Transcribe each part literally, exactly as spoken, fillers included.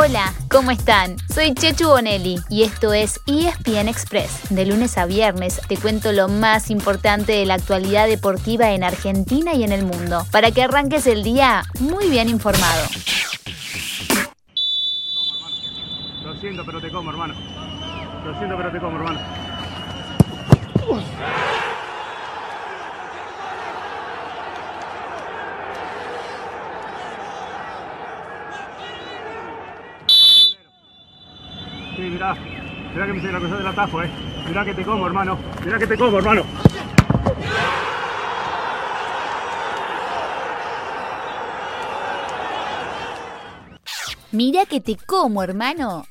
Hola, ¿cómo están? Soy Chechu Bonelli y esto es E S P N Express. De lunes a viernes te cuento lo más importante de la actualidad deportiva en Argentina y en el mundo, para que arranques el día muy bien informado. Lo siento, pero te como, hermano. Lo siento, pero te como, hermano. Uf. Sí, mirá, mirá que me hice la cosa del atajo, eh. Mirá que te como, hermano. Mirá que te como, hermano. Mirá que te como, hermano.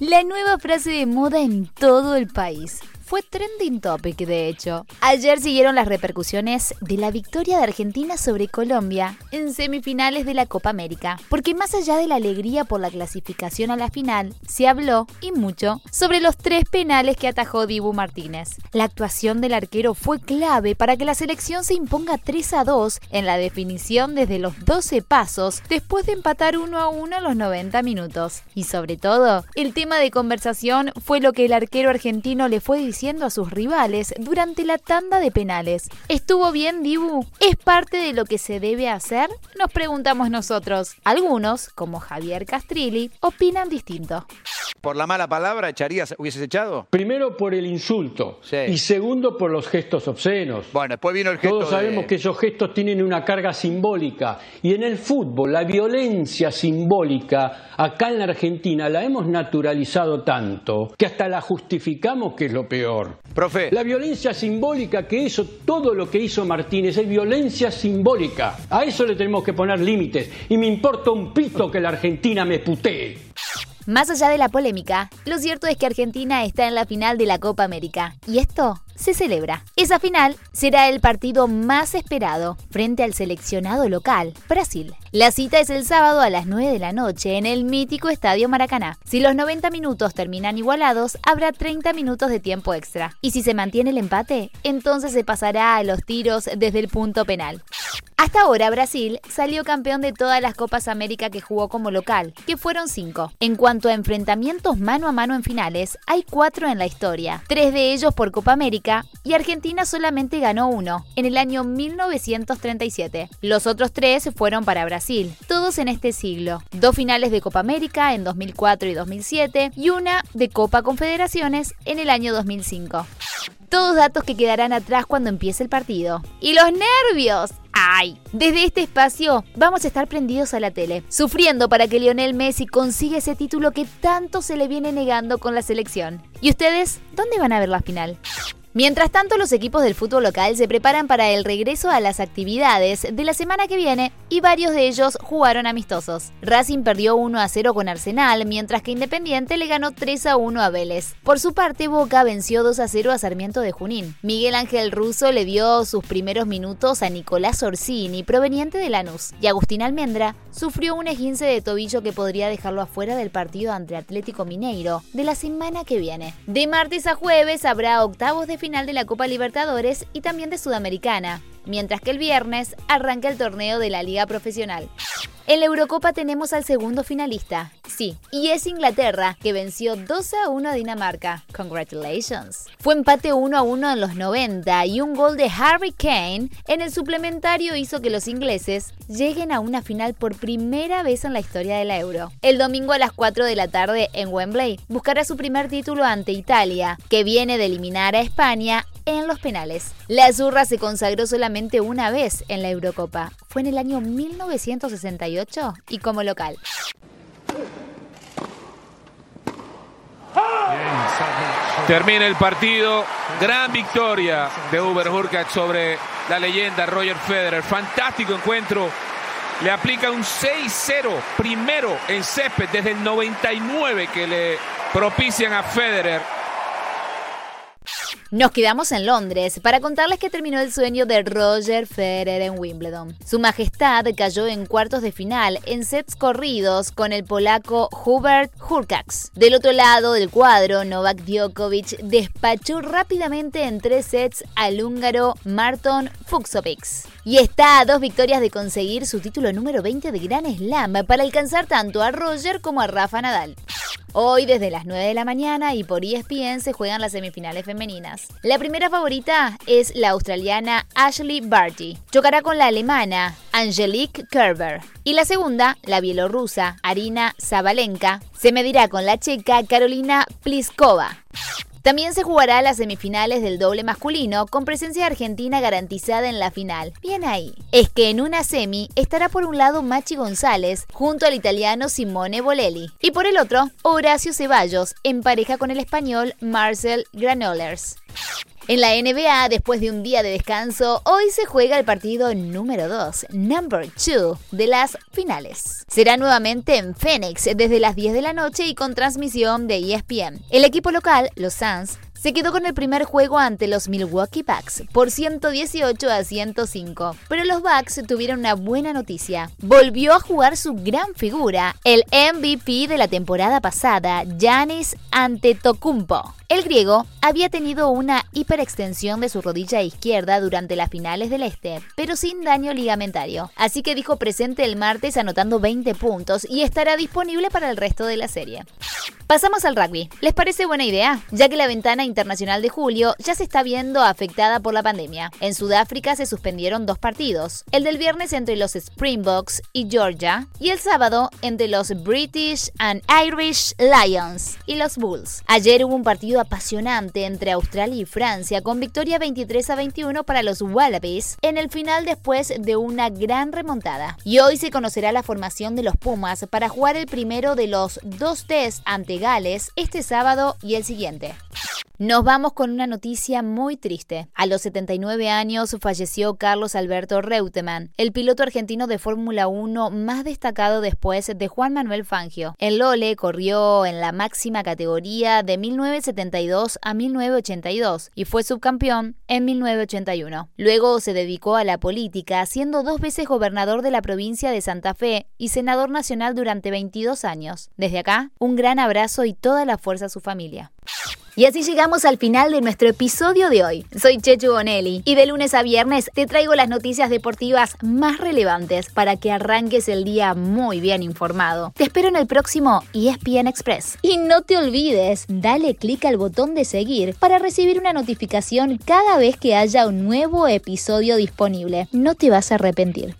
La nueva frase de moda en todo el país. Fue trending topic, de hecho. Ayer siguieron las repercusiones de la victoria de Argentina sobre Colombia en semifinales de la Copa América. Porque más allá de la alegría por la clasificación a la final, se habló, y mucho, sobre los tres penales que atajó Dibu Martínez. La actuación del arquero fue clave para que la selección se imponga tres a dos en la definición desde los doce pasos, después de empatar uno a uno en los noventa minutos. Y sobre todo, el tema de conversación fue lo que el arquero argentino le fue diciendo a sus rivales durante la tanda de penales. ¿Estuvo bien, Dibu? ¿Es parte de lo que se debe hacer? Nos preguntamos nosotros. Algunos, como Javier Castrilli, opinan distinto. ¿Por la mala palabra echarías, hubieses echado? Primero por el insulto, sí. Y segundo por los gestos obscenos. Bueno, después vino el gesto. Todos sabemos de... que esos gestos tienen una carga simbólica. Y en el fútbol, la violencia simbólica, acá en la Argentina, la hemos naturalizado tanto que hasta la justificamos, que es lo peor. Profe. La violencia simbólica que hizo, todo lo que hizo Martínez, es violencia simbólica. A eso le tenemos que poner límites. Y me importa un pito que la Argentina me putee. Más allá de la polémica, lo cierto es que Argentina está en la final de la Copa América. Y esto se celebra. Esa final será el partido más esperado frente al seleccionado local, Brasil. La cita es el sábado a las nueve de la noche en el mítico Estadio Maracaná. Si los noventa minutos terminan igualados, habrá treinta minutos de tiempo extra. Y si se mantiene el empate, entonces se pasará a los tiros desde el punto penal. Hasta ahora, Brasil salió campeón de todas las Copas América que jugó como local, que fueron cinco. En cuanto a enfrentamientos mano a mano en finales, hay cuatro en la historia, tres de ellos por Copa América, y Argentina solamente ganó uno, en el año mil novecientos treinta y siete. Los otros tres fueron para Brasil, todos en este siglo. Dos finales de Copa América en dos mil cuatro y dos mil siete, y una de Copa Confederaciones en el año dos mil cinco. Todos datos que quedarán atrás cuando empiece el partido. ¡Y los nervios! ¡Ay! Desde este espacio vamos a estar prendidos a la tele, sufriendo para que Lionel Messi consiga ese título que tanto se le viene negando con la selección. ¿Y ustedes dónde van a ver la final? Mientras tanto, los equipos del fútbol local se preparan para el regreso a las actividades de la semana que viene, y varios de ellos jugaron amistosos. Racing perdió uno a cero con Arsenal, mientras que Independiente le ganó tres a uno a Vélez. Por su parte, Boca venció dos a cero a Sarmiento de Junín. Miguel Ángel Russo le dio sus primeros minutos a Nicolás Orsini, proveniente de Lanús, y Agustín Almendra sufrió un esguince de tobillo que podría dejarlo afuera del partido ante Atlético Mineiro de la semana que viene. De martes a jueves habrá octavos de final final de la Copa Libertadores y también de Sudamericana, mientras que el viernes arranca el torneo de la Liga Profesional. En la Eurocopa tenemos al segundo finalista, sí, y es Inglaterra, que venció dos a uno a Dinamarca. Congratulations. Fue empate uno a uno en los noventa, y un gol de Harry Kane en el suplementario hizo que los ingleses lleguen a una final por primera vez en la historia de la Euro. El domingo a las cuatro de la tarde en Wembley buscará su primer título ante Italia, que viene de eliminar a España en los penales. La Azurra se consagró solamente una vez en la Eurocopa. Fue en el año mil novecientos sesenta y ocho y como local. Termina el partido. Gran victoria de Hubert Hurkacz sobre la leyenda Roger Federer. Fantástico encuentro. Le aplica un seis cero primero en césped desde el noventa y nueve que le propician a Federer. Nos quedamos en Londres para contarles que terminó el sueño de Roger Federer en Wimbledon. Su Majestad cayó en cuartos de final en sets corridos con el polaco Hubert Hurkacz. Del otro lado del cuadro, Novak Djokovic despachó rápidamente en tres sets al húngaro Marton Fucsovics. Y está a dos victorias de conseguir su título número veinte de Grand Slam para alcanzar tanto a Roger como a Rafa Nadal. Hoy desde las nueve de la mañana y por E S P N se juegan las semifinales femeninas. La primera favorita es la australiana Ashley Barty. Chocará con la alemana Angelique Kerber. Y la segunda, la bielorrusa Arina Sabalenka, se medirá con la checa Karolina Pliskova. También se jugará las semifinales del doble masculino, con presencia argentina garantizada en la final. Bien ahí. Es que en una semi estará por un lado Machi González, junto al italiano Simone Bolelli. Y por el otro, Horacio Ceballos, en pareja con el español Marcel Granollers. En la N B A, después de un día de descanso, hoy se juega el partido número dos, number two, de las finales. Será nuevamente en Phoenix desde las diez de la noche y con transmisión de E S P N. El equipo local, los Suns, se quedó con el primer juego ante los Milwaukee Bucks por ciento dieciocho a ciento cinco. Pero los Bucks tuvieron una buena noticia. Volvió a jugar su gran figura, el M V P de la temporada pasada, Giannis Antetokounmpo. El griego había tenido una hiperextensión de su rodilla izquierda durante las finales del Este, pero sin daño ligamentario. Así que dijo presente el martes anotando veinte puntos y estará disponible para el resto de la serie. Pasamos al rugby. ¿Les parece buena idea? Ya que la ventana internacional de julio ya se está viendo afectada por la pandemia. En Sudáfrica se suspendieron dos partidos, el del viernes entre los Springboks y Georgia y el sábado entre los British and Irish Lions y los Bulls. Ayer hubo un partido apasionante entre Australia y Francia con victoria veintitrés a veintiuno para los Wallabies en el final después de una gran remontada. Y hoy se conocerá la formación de los Pumas para jugar el primero de los dos tests ante Gales este sábado y el siguiente. Nos vamos con una noticia muy triste. A los setenta y nueve años falleció Carlos Alberto Reutemann, el piloto argentino de Fórmula uno más destacado después de Juan Manuel Fangio. El Lole corrió en la máxima categoría de mil novecientos setenta y dos a mil novecientos ochenta y dos y fue subcampeón en mil novecientos ochenta y uno. Luego se dedicó a la política, siendo dos veces gobernador de la provincia de Santa Fe y senador nacional durante veintidós años. Desde acá, un gran abrazo y toda la fuerza a su familia. Y así llegamos al final de nuestro episodio de hoy. Soy Chechu Bonelli y de lunes a viernes te traigo las noticias deportivas más relevantes para que arranques el día muy bien informado. Te espero en el próximo E S P N Express. Y no te olvides, dale clic al botón de seguir para recibir una notificación cada vez que haya un nuevo episodio disponible. No te vas a arrepentir.